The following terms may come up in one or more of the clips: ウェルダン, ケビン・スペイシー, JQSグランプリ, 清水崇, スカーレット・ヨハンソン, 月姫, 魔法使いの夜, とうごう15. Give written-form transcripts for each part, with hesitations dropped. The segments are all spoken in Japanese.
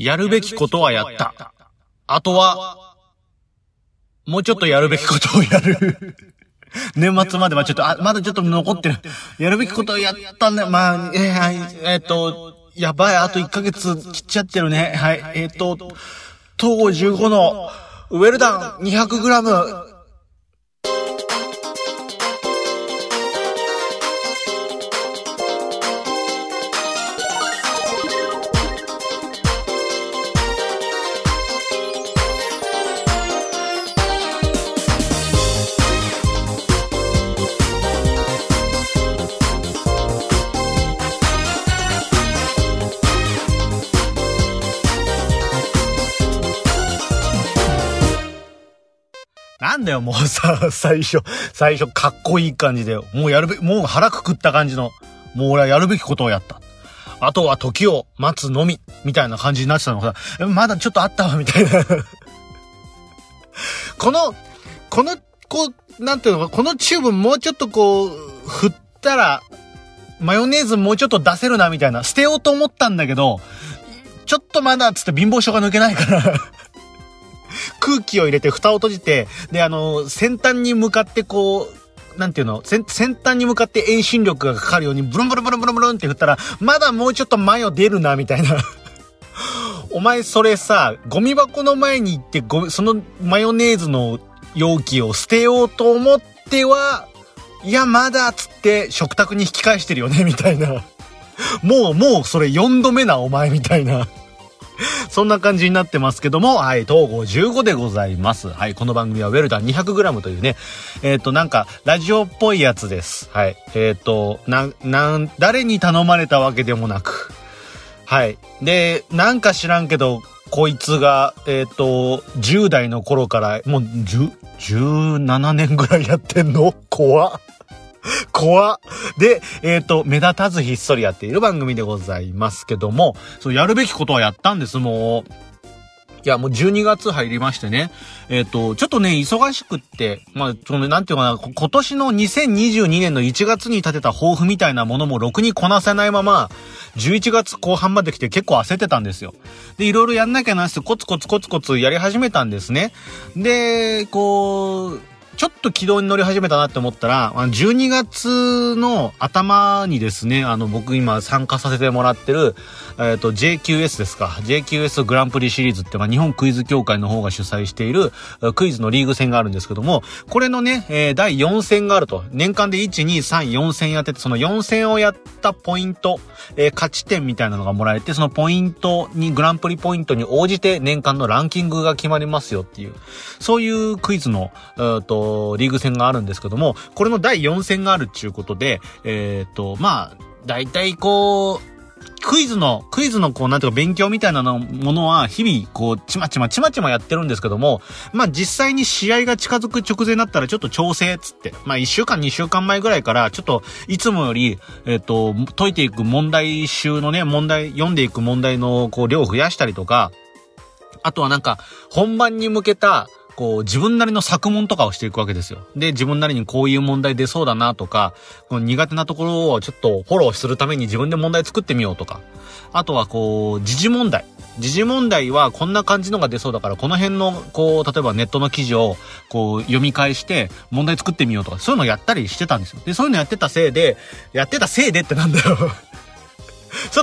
やるべきことはやった。あとは、もうちょっとやるべきことをやる。年末まではちょっと、まだちょっと残ってる。やるべきことをやったんだ。まあ、やばい、あと1ヶ月切っちゃってるね。はい。東郷15のウェルダン 200g。なんだよ、もうさ、最初、かっこいい感じで、もう腹くくった感じの、もう俺はやるべきことをやった。あとは時を待つのみ、みたいな感じになってたのがさ、まだちょっとあったわ、みたいな。なんていうのか、このチューブもうちょっとこう、振ったら、マヨネーズもうちょっと出せるな、みたいな。捨てようと思ったんだけど、ちょっとまだ、つって貧乏症が抜けないから。空気を入れて蓋を閉じて、で、先端に向かってこう、なんていうの、先端に向かって遠心力がかかるように、ブルンブルンブルンブルンブルンって振ったら、まだもうちょっと前を出るな、みたいな。お前それさ、ゴミ箱の前に行って、そのマヨネーズの容器を捨てようと思っては、いや、まだ、つって食卓に引き返してるよね、みたいな。もうそれ4度目な、お前、みたいな。そんな感じになってますけども、はい、東郷15でございます。はい、この番組はウェルダン 200g というね、なんか、ラジオっぽいやつです。はい、誰に頼まれたわけでもなく、はい、で、なんか知らんけど、こいつが、10代の頃から、もう、17年ぐらいやってんの？怖っ。怖っ。で、目立たずひっそりやっている番組でございますけども、そう、やるべきことはやったんです、もう。いや、もう12月入りましてね。ちょっとね、忙しくって、まあ、なんていうかな、今年の2022年の1月に立てた抱負みたいなものもろくにこなせないまま、11月後半まで来て結構焦ってたんですよ。で、いろいろやんなきゃなってコツコツやり始めたんですね。で、こう、ちょっと軌道に乗り始めたなって思ったら、12月の頭にですね、僕今参加させてもらってる、JQS ですか。JQS グランプリシリーズって、日本クイズ協会の方が主催しているクイズのリーグ戦があるんですけども、これのね、第4戦があると。年間で1、2、3、4戦やってて、その4戦をやったポイント、勝ち点みたいなのがもらえて、そのポイントに、グランプリポイントに応じて年間のランキングが決まりますよっていう、そういうクイズの、リーグ戦があるんですけども、これの第4戦があるっていうことで、まあ、大体こう、クイズのこう、なんていうか勉強みたいなものは日々こう、ちまちまやってるんですけども、まあ実際に試合が近づく直前になったらちょっと調整っつって、まあ1週間2週間前ぐらいからちょっといつもより、解いていく問題集のね、読んでいく問題のこう、量を増やしたりとか、あとはなんか、本番に向けた、こう自分なりの作文とかをしていくわけですよ。で、自分なりにこういう問題出そうだなとか、この苦手なところをちょっとフォローするために自分で問題作ってみようとか。あとはこう、時事問題はこんな感じのが出そうだから、この辺のこう、例えばネットの記事をこう読み返して問題作ってみようとか、そういうのやったりしてたんですよ。で、そういうのやってたせいでってなんだよ。そうい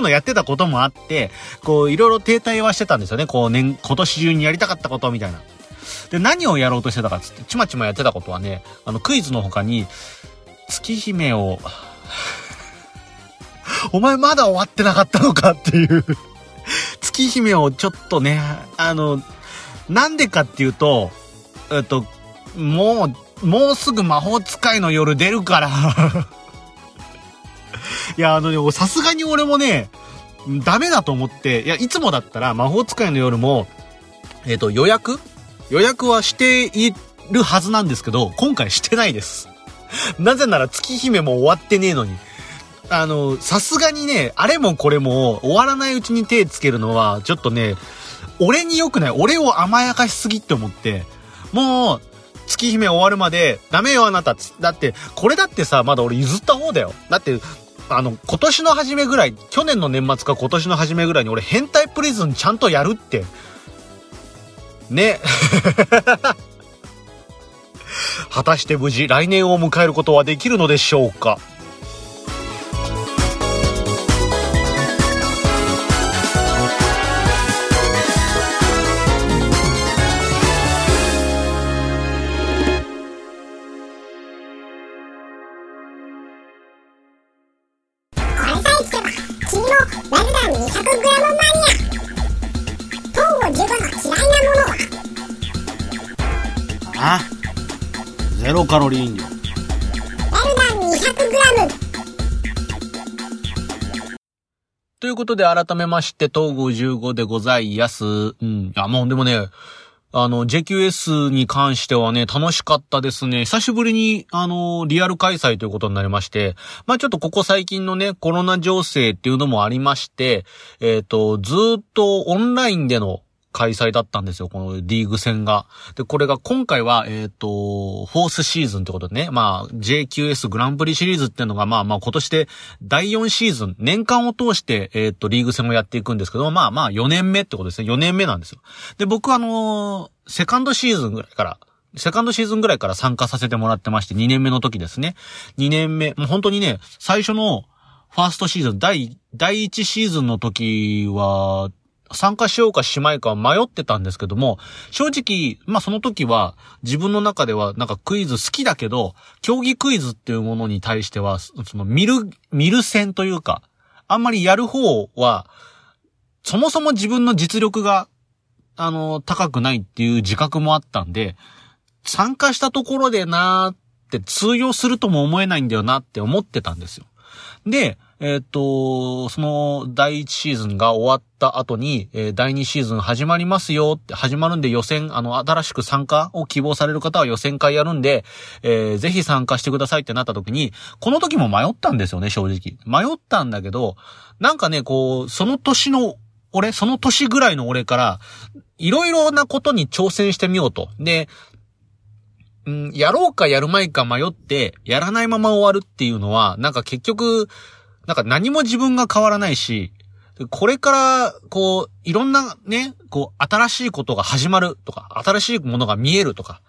うのやってたこともあって、こう、いろいろ停滞はしてたんですよね。こう、今年中にやりたかったことみたいな。で、何をやろうとしてたかっつって、ちまちまやってたことはね、クイズの他に、月姫を、お前まだ終わってなかったのかっていう、月姫をちょっとね、なんでかっていうと、もうすぐ魔法使いの夜出るから。いや、さすがに俺もね、ダメだと思って、いや、いつもだったら魔法使いの夜も、予約はしているはずなんですけど、今回してないです。なぜなら月姫も終わってねえのに。さすがにね、あれもこれも終わらないうちに手つけるのは、ちょっとね、俺に良くない。俺を甘やかしすぎって思って、もう、月姫終わるまで、ダメよあなた。だって、これだってさ、まだ俺譲った方だよ。だって、今年の初めぐらい、去年の年末か今年の初めぐらいに俺変態プリズンちゃんとやるってね果たして無事来年を迎えることはできるのでしょうか。ゼロカロリー飲料。ということで改めまして東郷15でございやす。うん。あ、もうでもね、JQS に関してはね、楽しかったですね。久しぶりに、リアル開催ということになりまして、まあちょっとここ最近のね、コロナ情勢っていうのもありまして、ずーっとオンラインでの開催だったんですよ、このリーグ戦が。で、これが今回は、フォースシーズンってことでね、まあ、JQS グランプリシリーズっていうのが、まあ、今年で第4シーズン、年間を通して、リーグ戦をやっていくんですけど、まあ、4年目ってことですね、4年目なんですよ。で、僕はセカンドシーズンぐらいから参加させてもらってまして、2年目の時ですね。2年目、もう本当にね、最初のファーストシーズン、第1シーズンの時は、参加しようかしまいか迷ってたんですけども、正直、まあ、その時は自分の中ではなんかクイズ好きだけど、競技クイズっていうものに対しては、その見る線というか、あんまりやる方は、そもそも自分の実力が、高くないっていう自覚もあったんで、参加したところでなーって通用するとも思えないんだよなって思ってたんですよ。で、その第1シーズンが終わった後に、第2シーズン始まりますよって、始まるんで予選、新しく参加を希望される方は予選会やるんで、ぜひ参加してくださいってなった時に、この時も迷ったんですよね、正直。迷ったんだけど、なんかね、こう、その年ぐらいの俺から、いろいろなことに挑戦してみようと。で、やろうかやるまいか迷って、やらないまま終わるっていうのは、なんか結局、なんか何も自分が変わらないし、これから、こう、いろんなね、こう、新しいことが始まるとか、新しいものが見えるとか、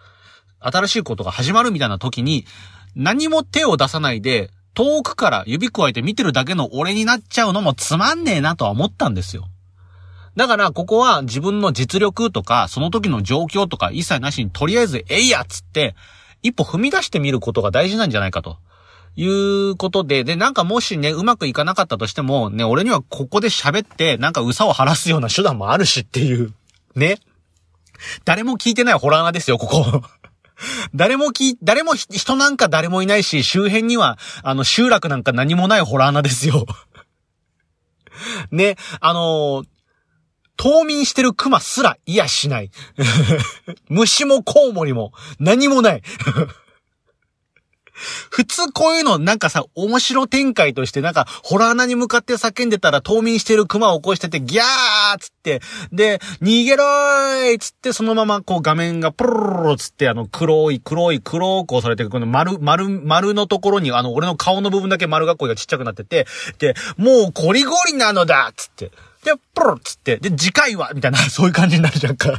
新しいことが始まるみたいな時に、何も手を出さないで、遠くから指くわえて見てるだけの俺になっちゃうのもつまんねえなとは思ったんですよ。だから、ここは自分の実力とか、その時の状況とか一切なしに、とりあえず、えいやっつって、一歩踏み出してみることが大事なんじゃないかと。いうことで、で、なんかもしね、うまくいかなかったとしても、ね、俺にはここで喋って、なんかうさを晴らすような手段もあるしっていう、ね。誰も聞いてないホラー穴ですよ、ここ。誰も人なんか誰もいないし、周辺には、集落なんか何もないホラー穴ですよ。ね、冬眠してるクマすらいやしない。虫もコウモリも何もない。普通こういうのなんかさ、面白展開としてなんか、ホラー穴に向かって叫んでたら冬眠してるクマを起こしてて、ギャーっつって、で、逃げろーいっつって、そのままこう画面がプルルルっつって、黒くされて、この丸のところに、俺の顔の部分だけ丸がこうがちっちゃくなってて、で、もうゴリゴリなのだっつって、で、プルルっつって、で、次回はみたいな、そういう感じになるじゃんか。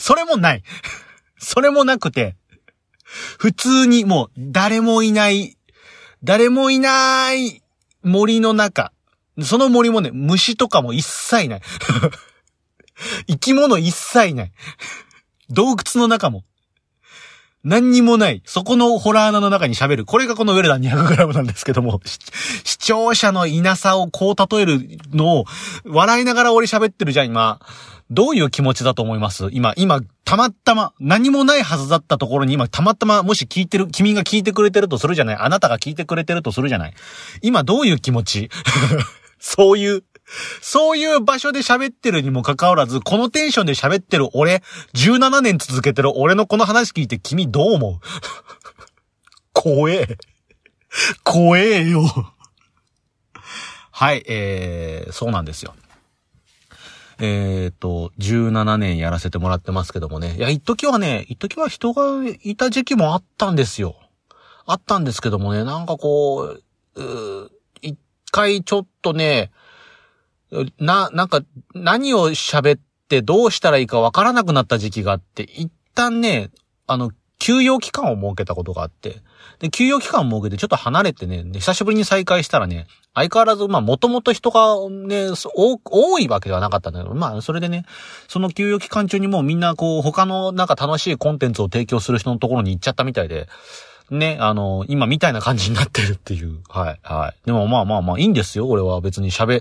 それもない。それもなくて、普通にもう誰もいない森の中。その森もね、虫とかも一切ない。生き物一切ない。洞窟の中も。何にもない。そこのホラー穴の中に喋る。これがこのウェルダン 200g なんですけども、視聴者のいなさをこう例えるのを、笑いながら俺喋ってるじゃん、今。どういう気持ちだと思います？今、たまたま、何もないはずだったところに今、たまたま、もし聞いてる、君が聞いてくれてるとするじゃない。あなたが聞いてくれてるとするじゃない。今、どういう気持ち？そういう場所で喋ってるにもかかわらず、このテンションで喋ってる俺、17年続けてる俺のこの話聞いて君どう思う？怖えよ。はい、そうなんですよ。17年やらせてもらってますけどもね。いや、一時は人がいた時期もあったんですよ。あったんですけどもね、なんかこう、回ちょっとね、なんか何を喋ってどうしたらいいかわからなくなった時期があって、一旦ね、休養期間を設けたことがあって、で、休養期間を設けてちょっと離れてね、で久しぶりに再会したらね、相変わらず、まあ、もともと人がね、多いわけではなかったんだけど、まあ、それでね、その休養期間中にもうみんなこう、他のなんか楽しいコンテンツを提供する人のところに行っちゃったみたいで、ね、今みたいな感じになってるっていう。はい、はい。でもまあ、いいんですよ。俺は別に喋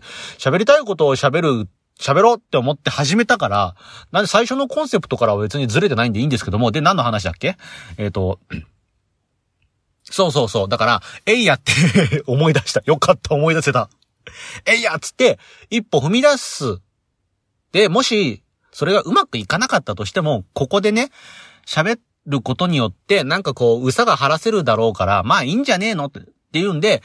りたいことを喋ろうって思って始めたから、なんで最初のコンセプトからは別にずれてないんでいいんですけども、で、何の話だっけ？そう。だから、えいやって思い出した。よかった、思い出せた。えいやっつって、一歩踏み出す。で、もし、それがうまくいかなかったとしても、ここでね、喋ることによって、なんかこう、うさが晴らせるだろうから、まあいいんじゃねえのっていうんで、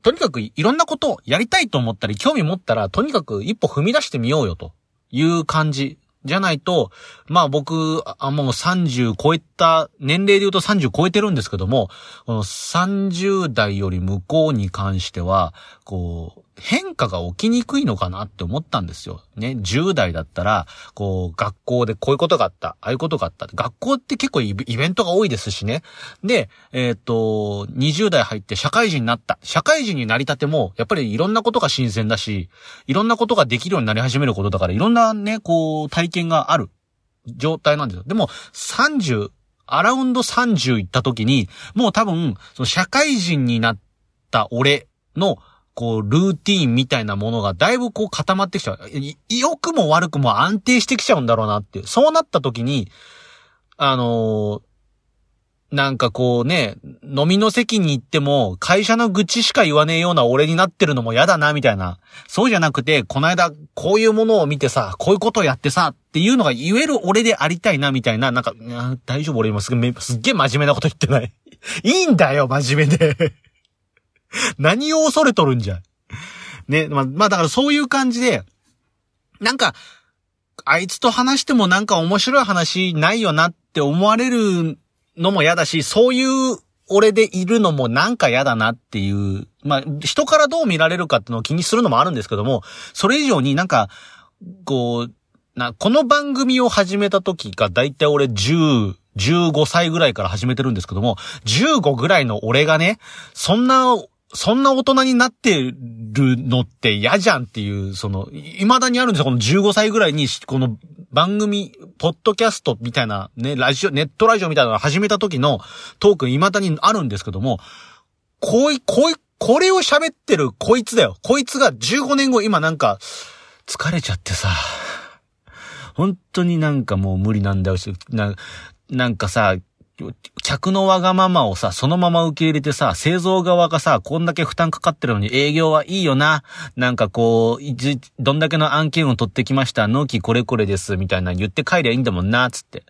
とにかくいろんなことをやりたいと思ったり、興味持ったら、とにかく一歩踏み出してみようよ、という感じ。じゃないと、まあ僕、もう30超えた、年齢で言うと30超えてるんですけども、この30代より向こうに関しては、こう、変化が起きにくいのかなって思ったんですよ。ね、10代だったら、こう、学校でこういうことがあった、ああいうことがあった。学校って結構イベントが多いですしね。で、20代入って社会人になった。社会人になりたても、やっぱりいろんなことが新鮮だし、いろんなことができるようになり始めることだから、いろんなね、こう、体験がある状態なんですよ。でも、アラウンド30行った時に、もう多分、その社会人になった俺の、こう、ルーティーンみたいなものがだいぶこう固まってきちゃう。良くも悪くも安定してきちゃうんだろうなっていう。そうなった時に、なんかこうね、飲みの席に行っても会社の愚痴しか言わねえような俺になってるのも嫌だなみたいな。そうじゃなくて、この間こういうものを見てさ、こういうことをやってさっていうのが言える俺でありたいなみたいな。なんか、大丈夫？俺今すっげえ真面目なこと言ってない。いいんだよ、真面目で。何を恐れとるんじゃ。ね、まあだからそういう感じで、なんか、あいつと話してもなんか面白い話ないよなって思われるのも嫌だし、そういう俺でいるのもなんか嫌だなっていう、まあ人からどう見られるかってのを気にするのもあるんですけども、それ以上になんか、こう、この番組を始めた時がだいたい俺15歳ぐらいから始めてるんですけども、15ぐらいの俺がね、そんな大人になってるのって嫌じゃんっていう、その、未だにあるんですよ。この15歳ぐらいに、この番組、ポッドキャストみたいな、ね、ネットラジオみたいなのを始めた時のトーク未だにあるんですけども、これを喋ってるこいつだよ。こいつが15年後、今なんか、疲れちゃってさ、本当になんかもう無理なんだよ。なんかさ、客のわがままをさ、そのまま受け入れてさ、製造側がさ、こんだけ負担かかってるのに営業はいいよな。なんかこう、どんだけの案件を取ってきました。納期これこれです。みたいな言って帰りゃいいんだもんな、つって。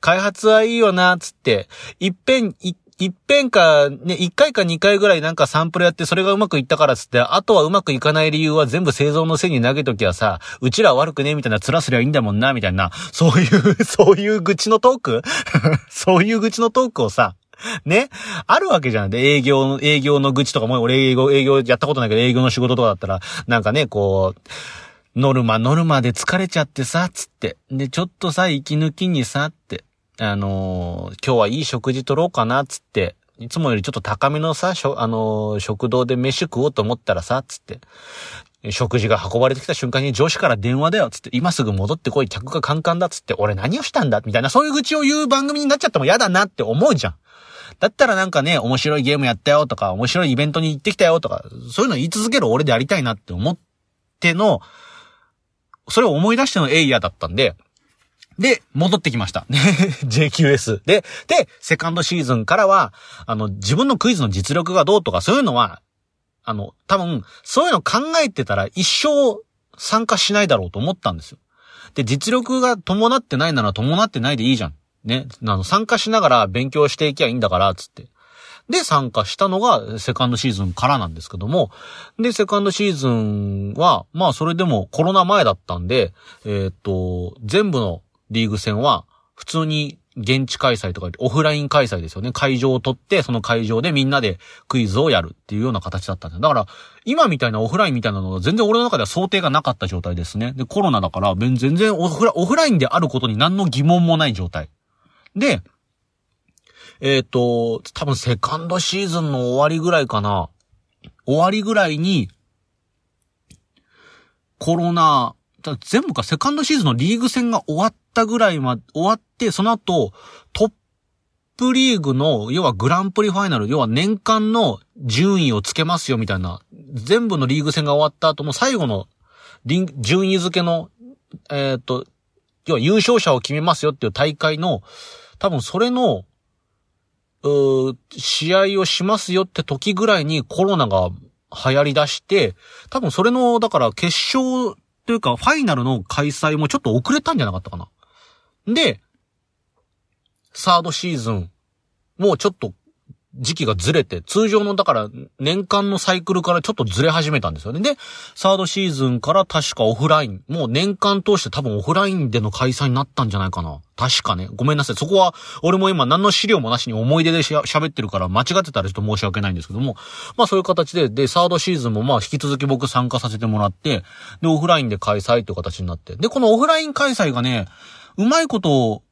開発はいいよな、つって。いっぺんか、ね、1回か2回ぐらいなんかサンプルやってそれがうまくいったからつって、あとはうまくいかない理由は全部製造のせいに投げときはさ、うちら悪くねみたいな、面すりゃいいんだもんな、みたいな、そういう愚痴のトークそういう愚痴のトークをさ、ね、あるわけじゃない。で、営業の愚痴とかも、俺営業やったことないけど、営業の仕事とかだったら、なんかね、こう、ノルマで疲れちゃってさ、つって。で、ちょっとさ、息抜きにさ、って。今日はいい食事取ろうかな、つって。いつもよりちょっと高めのさ、食堂で飯食おうと思ったらさ、つって。食事が運ばれてきた瞬間に上司から電話だよ、つって。今すぐ戻ってこい、客がカンカンだ、つって。俺何をしたんだみたいな、そういう愚痴を言う番組になっちゃっても嫌だなって思うじゃん。だったらなんかね、面白いゲームやったよとか、面白いイベントに行ってきたよとか、そういうの言い続ける俺でありたいなって思っての、それを思い出してのエイヤーだったんで、で、戻ってきました。JQS。で、セカンドシーズンからは、自分のクイズの実力がどうとか、そういうのは、多分、そういうの考えてたら一生参加しないだろうと思ったんですよ。で、実力が伴ってないなら伴ってないでいいじゃん。ね。参加しながら勉強していきゃいいんだから、つって。で、参加したのがセカンドシーズンからなんですけども、で、セカンドシーズンは、まあ、それでもコロナ前だったんで、全部のリーグ戦は普通に現地開催とかオフライン開催ですよね。会場を取って、その会場でみんなでクイズをやるっていうような形だったんです。だから、今みたいなオフラインみたいなのは全然俺の中では想定がなかった状態ですね。で、コロナだから、全然オフラインであることに何の疑問もない状態。で、多分セカンドシーズンの終わりぐらいかな。終わりぐらいに、コロナ、全部かセカンドシーズンのリーグ戦が終わったぐらいまで、終わって、その後、トップリーグの、要はグランプリファイナル、要は年間の順位をつけますよみたいな、全部のリーグ戦が終わった後の最後の順位付けの、要は優勝者を決めますよっていう大会の、多分それの、試合をしますよって時ぐらいにコロナが流行り出して、多分それの、だから決勝というかファイナルの開催もちょっと遅れたんじゃなかったかな。で、サードシーズン、もうちょっと時期がずれて、通常のだから年間のサイクルからちょっとずれ始めたんですよね。で、サードシーズンから確かオフライン、もう年間通して多分オフラインでの開催になったんじゃないかな。確かね。ごめんなさい。そこは、俺も今何の資料もなしに思い出で喋ってるから間違ってたらちょっと申し訳ないんですけども、まあそういう形で、で、サードシーズンもまあ引き続き僕参加させてもらって、で、オフラインで開催という形になって。で、このオフライン開催がね、うまいことを、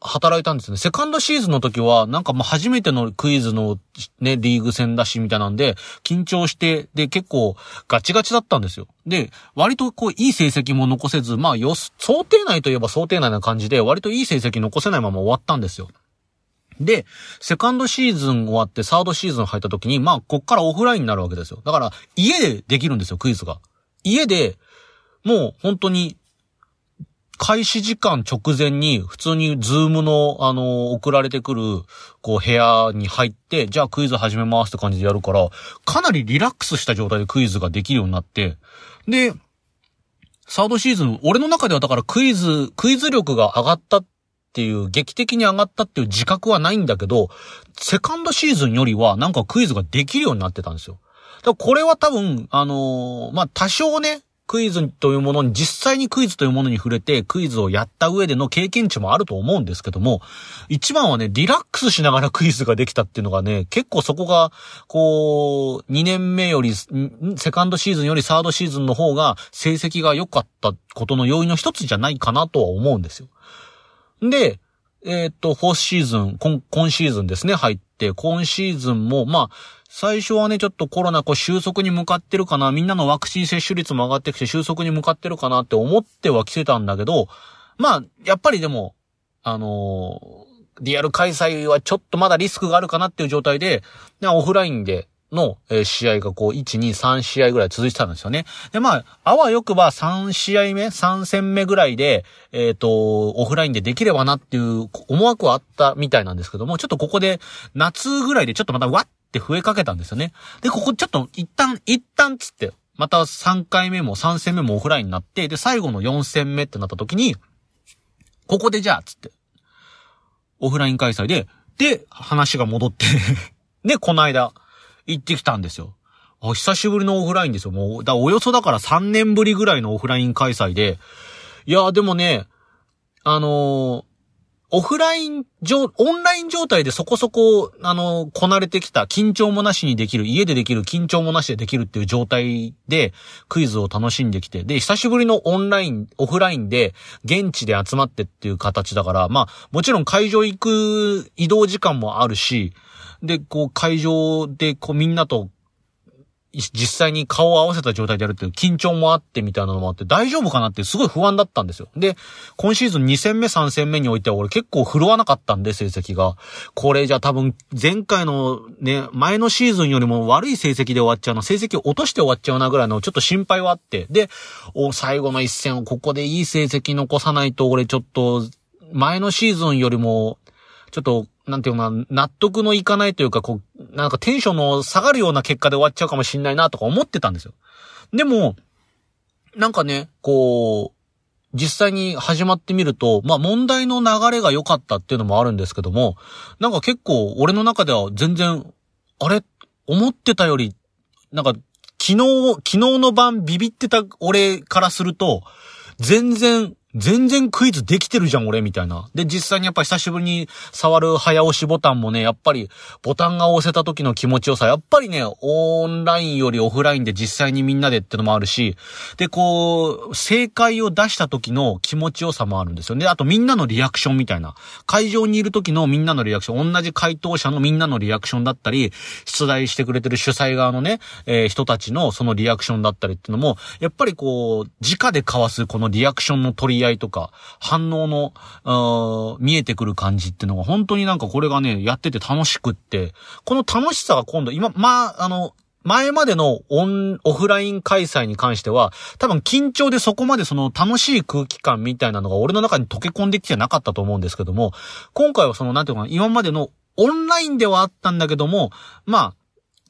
働いたんですね。セカンドシーズンの時は、なんかまあ初めてのクイズのね、リーグ戦だしみたいなんで、緊張して、で結構ガチガチだったんですよ。で、割とこういい成績も残せず、まあ想定内といえば想定内な感じで、割といい成績残せないまま終わったんですよ。で、セカンドシーズン終わってサードシーズン入った時に、まあこっからオフラインになるわけですよ。だから家でできるんですよ、クイズが。家で、もう本当に、開始時間直前に普通にズームの送られてくるこう部屋に入って、じゃあクイズ始めますって感じでやるから、かなりリラックスした状態でクイズができるようになって、でサードシーズン俺の中ではだからクイズ力が上がったっていう、劇的に上がったっていう自覚はないんだけど、セカンドシーズンよりはなんかクイズができるようになってたんですよ。だからこれは多分まあ多少ね、クイズというものに、実際にクイズというものに触れて、クイズをやった上での経験値もあると思うんですけども、一番はね、リラックスしながらクイズができたっていうのがね、結構そこが、こう、2年目より、セカンドシーズンよりサードシーズンの方が、成績が良かったことの要因の一つじゃないかなとは思うんですよ。で、フォースシーズン、今シーズンですね、入って、今シーズンも、まあ、最初はね、ちょっとコロナ収束に向かってるかな、みんなのワクチン接種率も上がってきて収束に向かってるかなって思っては来てたんだけど、まあ、やっぱりでも、リアル開催はちょっとまだリスクがあるかなっていう状態で、オフラインでの試合が1、2、3試合ぐらい続いてたんですよね。で、まあ、あわよくば3試合目、3戦目ぐらいで、オフラインでできればなっていう思惑はあったみたいなんですけども、ちょっとここで夏ぐらいでちょっとまたわっって増えかけたんですよね。で、ここちょっと一旦つって、また3回目も3戦目もオフラインになって、で、最後の4戦目ってなった時に、ここでじゃあ、つって、オフライン開催で、話が戻って、で、この間、行ってきたんですよ。あ、久しぶりのオフラインですよ。もう、およそだから3年ぶりぐらいのオフライン開催で、いやーでもね、オンライン状態でそこそこ、こなれてきた、緊張もなしにできる、家でできる、緊張もなしでできるっていう状態で、クイズを楽しんできて、で、久しぶりのオフラインで、現地で集まってっていう形だから、まあ、もちろん会場行く移動時間もあるし、で、会場で、みんなと、実際に顔を合わせた状態でやるっていう緊張もあってみたいなのもあって、大丈夫かなってすごい不安だったんですよ。で、今シーズン2戦目3戦目においては俺結構振るわなかったんで、成績がこれじゃ多分前回のね、前のシーズンよりも悪い成績で終わっちゃうの、成績を落として終わっちゃうなぐらいのちょっと心配はあって、で、最後の一戦をここでいい成績残さないと俺ちょっと前のシーズンよりもちょっとなんていうのかな、納得のいかないというか、なんかテンションの下がるような結果で終わっちゃうかもしんないなとか思ってたんですよ。でも、なんかね、実際に始まってみると、まあ問題の流れが良かったっていうのもあるんですけども、なんか結構俺の中では全然、あれ？思ってたより、なんか昨日の晩ビビってた俺からすると、全然全然クイズできてるじゃん俺みたいな。で実際にやっぱ久しぶりに触る早押しボタンもね、やっぱりボタンが押せた時の気持ちよさ、やっぱりねオンラインよりオフラインで実際にみんなでってのもあるし、でこう正解を出した時の気持ちよさもあるんですよね。あとみんなのリアクションみたいな、会場にいる時のみんなのリアクション、同じ回答者のみんなのリアクションだったり、出題してくれてる主催側のね、人たちのそのリアクションだったりってのもやっぱりこう直で交わすこのリアクションの取り合いとか反応の見えてくる感じってのが本当になんかこれがねやってて楽しくって、この楽しさが今度今前までのオフライン開催に関しては多分緊張でそこまでその楽しい空気感みたいなのが俺の中に溶け込んできてなかったと思うんですけども、今回はそのなんていうかな、今までのオンラインではあったんだけども、まあ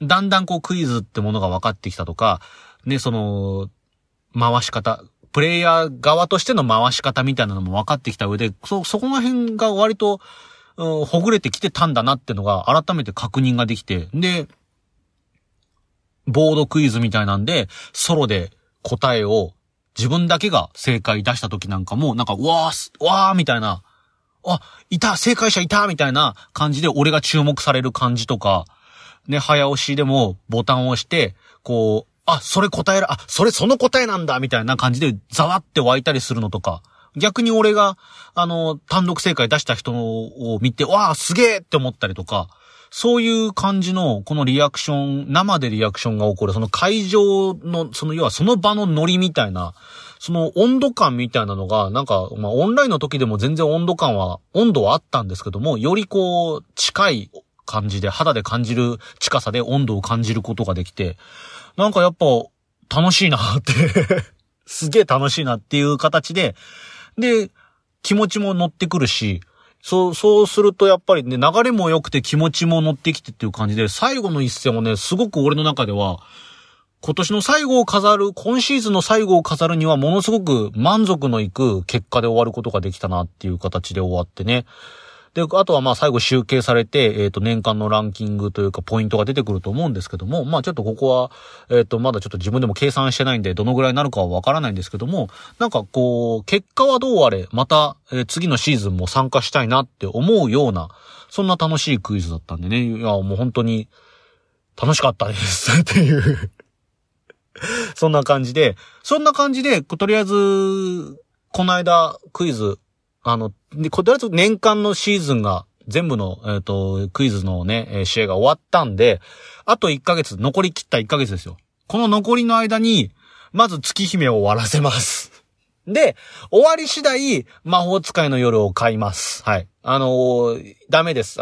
だんだんこうクイズってものが分かってきたとかね、その回し方、プレイヤー側としての回し方みたいなのも分かってきた上で、そこの辺が割と、ほぐれてきてたんだなってのが改めて確認ができて、で、ボードクイズみたいなんで、ソロで答えを自分だけが正解出した時なんかも、なんか、わーみたいな、あ、いた、正解者いたみたいな感じで俺が注目される感じとか、ね、早押しでもボタンを押して、こう、あ、それ答えら、あ、それその答えなんだみたいな感じでざわって湧いたりするのとか、逆に俺が、単独正解出した人を見て、わあ、すげえって思ったりとか、そういう感じの、このリアクション、生でリアクションが起こる、その会場の、その、要はその場のノリみたいな、その温度感みたいなのが、なんか、まあ、オンラインの時でも全然温度はあったんですけども、よりこう、近い感じで、肌で感じる近さで温度を感じることができて、なんかやっぱ楽しいなってすげえ楽しいなっていう形で、で気持ちも乗ってくるし、そうするとやっぱりね流れも良くて気持ちも乗ってきてっていう感じで、最後の一戦もねすごく俺の中では今年の最後を飾る、今シーズンの最後を飾るにはものすごく満足のいく結果で終わることができたなっていう形で終わってね。で、あとはまあ最後集計されて、年間のランキングというかポイントが出てくると思うんですけども、まあちょっとここは、まだちょっと自分でも計算してないんで、どのぐらいになるかはわからないんですけども、なんかこう、結果はどうあれ、また、次のシーズンも参加したいなって思うような、そんな楽しいクイズだったんでね、いや、もう本当に、楽しかったです、っていう。そんな感じで、とりあえず、この間、クイズ、とりあえず年間のシーズンが全部の、クイズのね、試合が終わったんで、あと1ヶ月、残り切った1ヶ月ですよ。この残りの間に、まず月姫を終わらせます。で、終わり次第、魔法使いの夜を買います。はい。ダメです。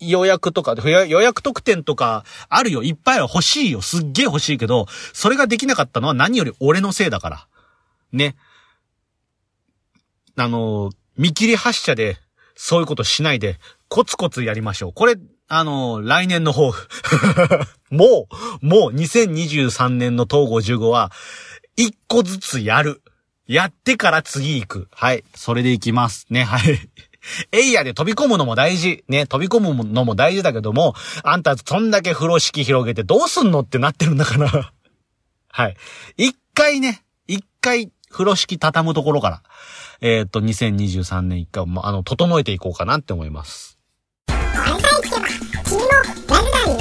予約とか、予約特典とか、あるよ。いっぱいは欲しいよ。すっげえ欲しいけど、それができなかったのは何より俺のせいだから。ね。見切り発車で、そういうことしないで、コツコツやりましょう。これ、来年の抱負。もう、2023年の東郷15は、一個ずつやる。やってから次行く。はい。それで行きます。ね、はい。エイヤで飛び込むのも大事。ね、飛び込むのも大事だけども、あんた、そんだけ風呂敷広げてどうすんのってなってるんだから。はい。一回、風呂敷畳むところから、2023年一回、整えていこうかなって思います。開催地では、君も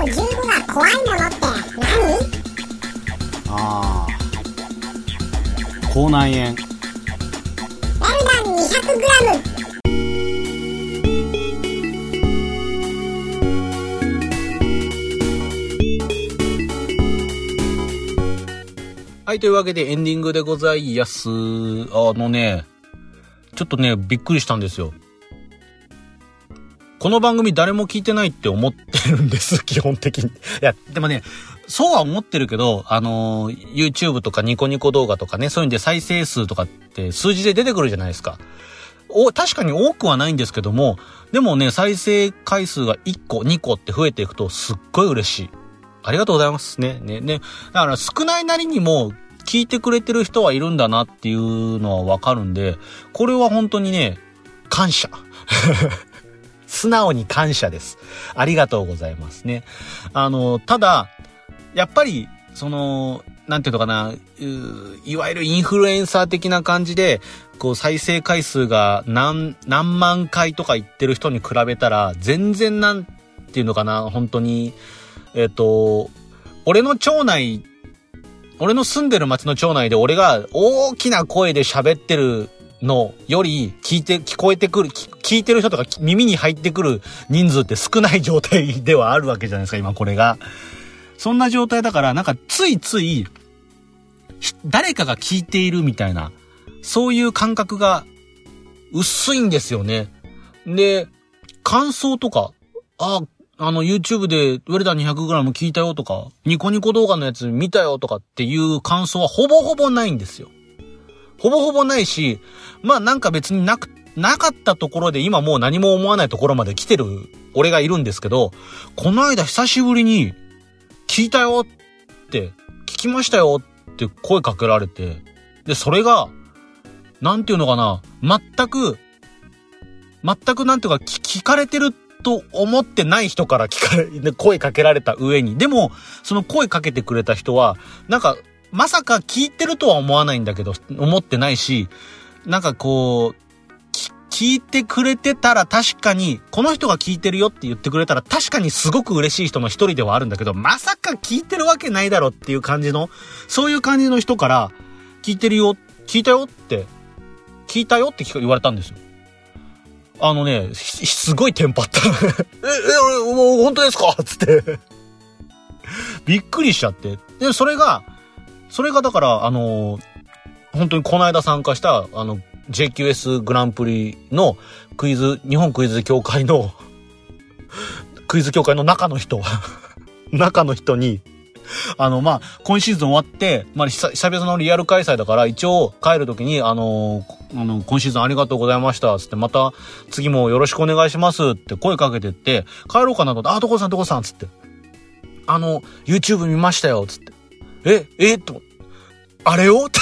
ラズダリ 200g マニア。東郷15が怖いものって何？ああ、口内炎。ラズダリ 200g。はい、というわけでエンディングでございやす。ちょっとねびっくりしたんですよ。この番組誰も聞いてないって思ってるんです、基本的に。いやでもねそうは思ってるけど、YouTube とかニコニコ動画とかね、そういうんで再生数とかって数字で出てくるじゃないですか。確かに多くはないんですけども、でもね再生回数が1個2個って増えていくとすっごい嬉しい。ありがとうございますね。だから少ないなりにも聞いてくれてる人はいるんだなっていうのはわかるんで、これは本当にね、感謝。素直に感謝です。ありがとうございますね。ただ、やっぱり、なんていうのかな、いわゆるインフルエンサー的な感じで、こう再生回数が何万回とか言ってる人に比べたら、全然なんていうのかな、本当に、俺の町内、俺の住んでる町の町内で俺が大きな声で喋ってるのより聞こえてくる、聞いてる人とか耳に入ってくる人数って少ない状態ではあるわけじゃないですか、今これが。そんな状態だから、なんかついつい誰かが聞いているみたいな、そういう感覚が薄いんですよね。で、感想とか、YouTube でウェルダン 200g 聞いたよとか、ニコニコ動画のやつ見たよとかっていう感想はほぼほぼないんですよ。ほぼほぼないし、まあなんか別になかったところで今もう何も思わないところまで来てる俺がいるんですけど、この間久しぶりに聞いたよって、聞きましたよって声かけられて、で、それが、なんていうのかな、全くなんていうか、聞かれてると思ってない人から声かけられた上に、でも、その声かけてくれた人は、なんか、まさか聞いてるとは思わないんだけど、思ってないし、なんかこう、聞いてくれてたら確かに、この人が聞いてるよって言ってくれたら確かにすごく嬉しい人の一人ではあるんだけど、まさか聞いてるわけないだろっていう感じの、そういう感じの人から、聞いたよって言われたんですよ。あのね、すごいテンパった。俺、本当ですかつって。びっくりしちゃって。で、それがだから、本当にこの間参加した、JQS グランプリの日本クイズ協会の、クイズ協会の中の人に、今シーズン終わって、久々のリアル開催だから、一応帰るときに、今シーズンありがとうございました、つって、また次もよろしくお願いしますって声かけてって、帰ろうかなと思って、所さん、つって。YouTube 見ましたよ、つって。と、あれよって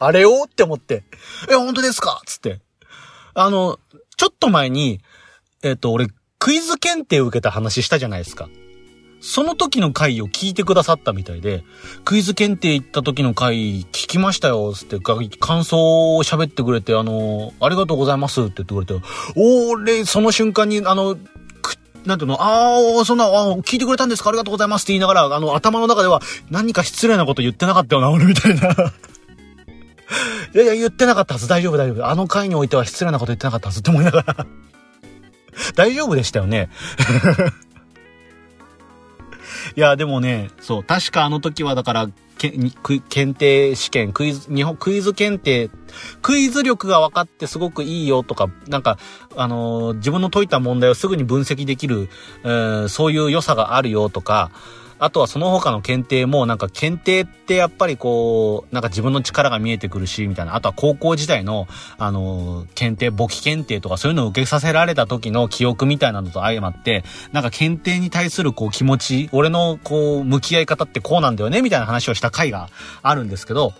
あれよって思って。本当ですかつって。ちょっと前に、俺、クイズ検定を受けた話したじゃないですか。その時の回を聞いてくださったみたいで、クイズ検定行った時の回聞きましたよ、つって、感想を喋ってくれて、ありがとうございますって言ってくれて、俺、その瞬間に、なんていうの、聞いてくれたんですかありがとうございますって言いながら、頭の中では何か失礼なこと言ってなかったよな、俺みたいな。いや、言ってなかったはず、大丈夫。あの回においては失礼なこと言ってなかったはずって思いながら。大丈夫でしたよね。いや、でもね、そう、確かあの時はだから、検定試験、クイズ力が分かってすごくいいよとか、なんか、自分の解いた問題をすぐに分析できる、そういう良さがあるよとか、あとはその他の検定も、なんか検定ってやっぱりこう、なんか自分の力が見えてくるし、みたいな。あとは高校時代の、検定、簿記検定とかそういうのを受けさせられた時の記憶みたいなのと相まって、なんか検定に対するこう気持ち、俺のこう、向き合い方ってこうなんだよね、みたいな話をした回があるんですけど、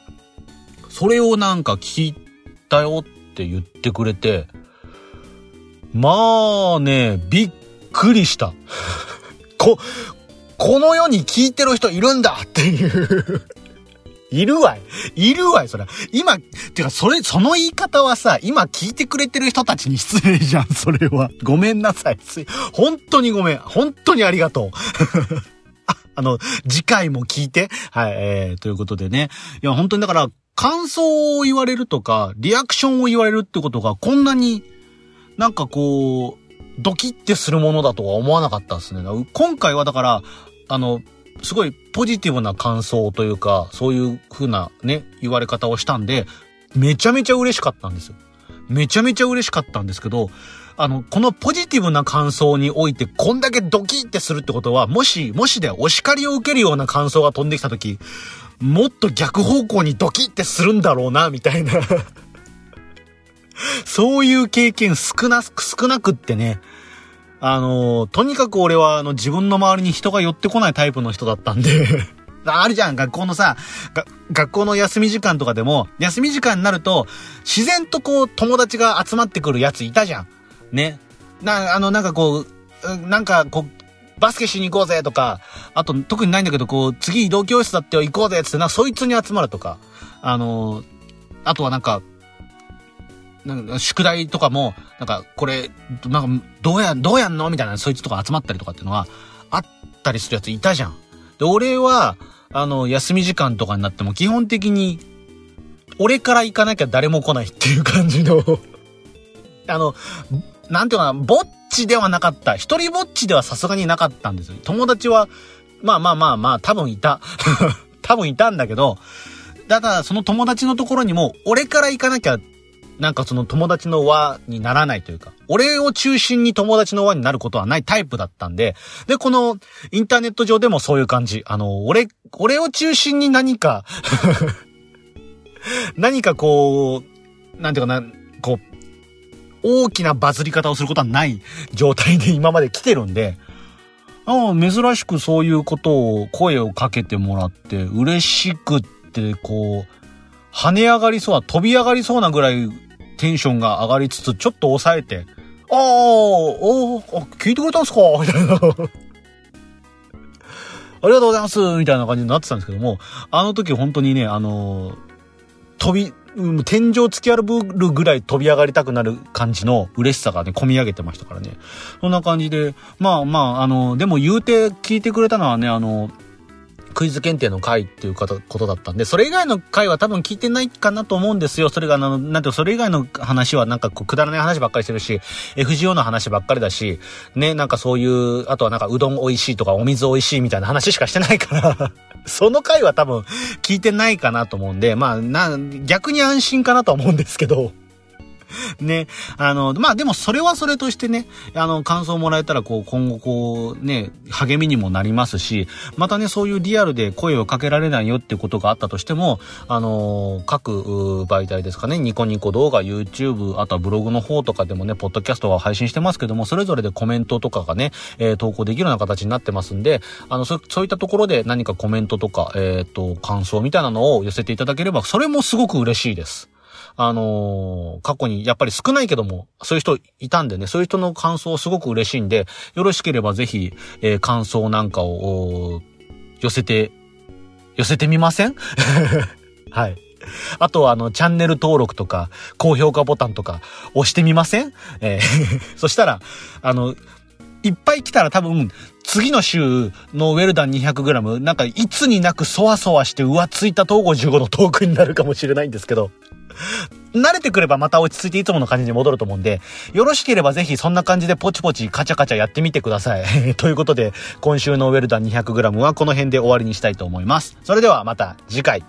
それをなんか聞いたよって言ってくれて、まあね、びっくりした。この世に聞いてる人いるんだっていう。いるわい、それ。今、てか、その言い方はさ、今聞いてくれてる人たちに失礼じゃん、それは。ごめんなさい。本当にごめん。本当にありがとう。次回も聞いて。はい、ということでね。いや、本当にだから、感想を言われるとか、リアクションを言われるってことが、こんなになんかこう、ドキッてするものだとは思わなかったですね。今回はだから、すごいポジティブな感想というか、そういう風なね、言われ方をしたんで、めちゃめちゃ嬉しかったんですけど、このポジティブな感想において、こんだけドキッてするってことは、もしでお叱りを受けるような感想が飛んできたとき、もっと逆方向にドキッてするんだろうな、みたいな。そういう経験少なくってね。とにかく俺は自分の周りに人が寄ってこないタイプの人だったんで。あるじゃん、学校の休み時間とかでも、休み時間になると、自然とこう友達が集まってくるやついたじゃん。ね。なんかこう、バスケしに行こうぜとか、あと特にないんだけど、こう、次移動教室だって行こうぜっつって、そいつに集まるとか、あとはなんか宿題とかも、なんかこれ、なんかどうやんのみたいな、そいつとか集まったりとかっていうのは、あったりするやついたじゃん。で、俺は、休み時間とかになっても基本的に、俺から行かなきゃ誰も来ないっていう感じの、なんていうかな、ぼっちではなかった。一人ぼっちではさすがになかったんですよ。友達は、まあ、多分いたんだけど、ただその友達のところにも、俺から行かなきゃ、なんかその友達の輪にならないというか、俺を中心に友達の輪になることはないタイプだったんで、で、このインターネット上でもそういう感じ。俺を中心に何かこう、なんていうかな、こう、大きなバズり方をすることはない状態で今まで来てるんで、珍しくそういうことを声をかけてもらって、嬉しくって、こう、跳ね上がりそうな、飛び上がりそうなぐらいテンションが上がりつつ、ちょっと抑えて、聞いてくれたんすかみたいな。ありがとうございますみたいな感じになってたんですけども、あの時本当にね、天井突き破るぐらい飛び上がりたくなる感じの嬉しさがね、込み上げてましたからね。そんな感じで、でも言うて聞いてくれたのはね、クイズ検定の回っていうことだったんで、それ以外の回は多分聞いてないかなと思うんですよ。それが、それ以外の話はなんかこうくだらない話ばっかりしてるし、FGO の話ばっかりだし、ね、なんかそういう、あとはなんかうどん美味しいとかお水美味しいみたいな話しかしてないから、その回は多分聞いてないかなと思うんで、逆に安心かなと思うんですけど、ね、でもそれはそれとしてね、感想もらえたら、こう、今後こう、ね、励みにもなりますし、またね、そういうリアルで声をかけられないよっていうことがあったとしても、各媒体ですかね、ニコニコ動画、YouTube、あとはブログの方とかでもね、ポッドキャストは配信してますけども、それぞれでコメントとかがね、投稿できるような形になってますんで、そういったところで何かコメントとか、感想みたいなのを寄せていただければ、それもすごく嬉しいです。過去にやっぱり少ないけども、そういう人いたんでね、そういう人の感想すごく嬉しいんで、よろしければぜひ、感想なんかを寄せてみません？はい。あとはチャンネル登録とか、高評価ボタンとか押してみません？そしたら、いっぱい来たら多分、次の週のウェルダン 200g、なんかいつになくそわそわして、ついた東郷15のトークになるかもしれないんですけど、慣れてくればまた落ち着いていつもの感じに戻ると思うんで、よろしければぜひそんな感じでポチポチカチャカチャやってみてください。ということで、今週のウェルダン 200g はこの辺で終わりにしたいと思います。それではまた次回。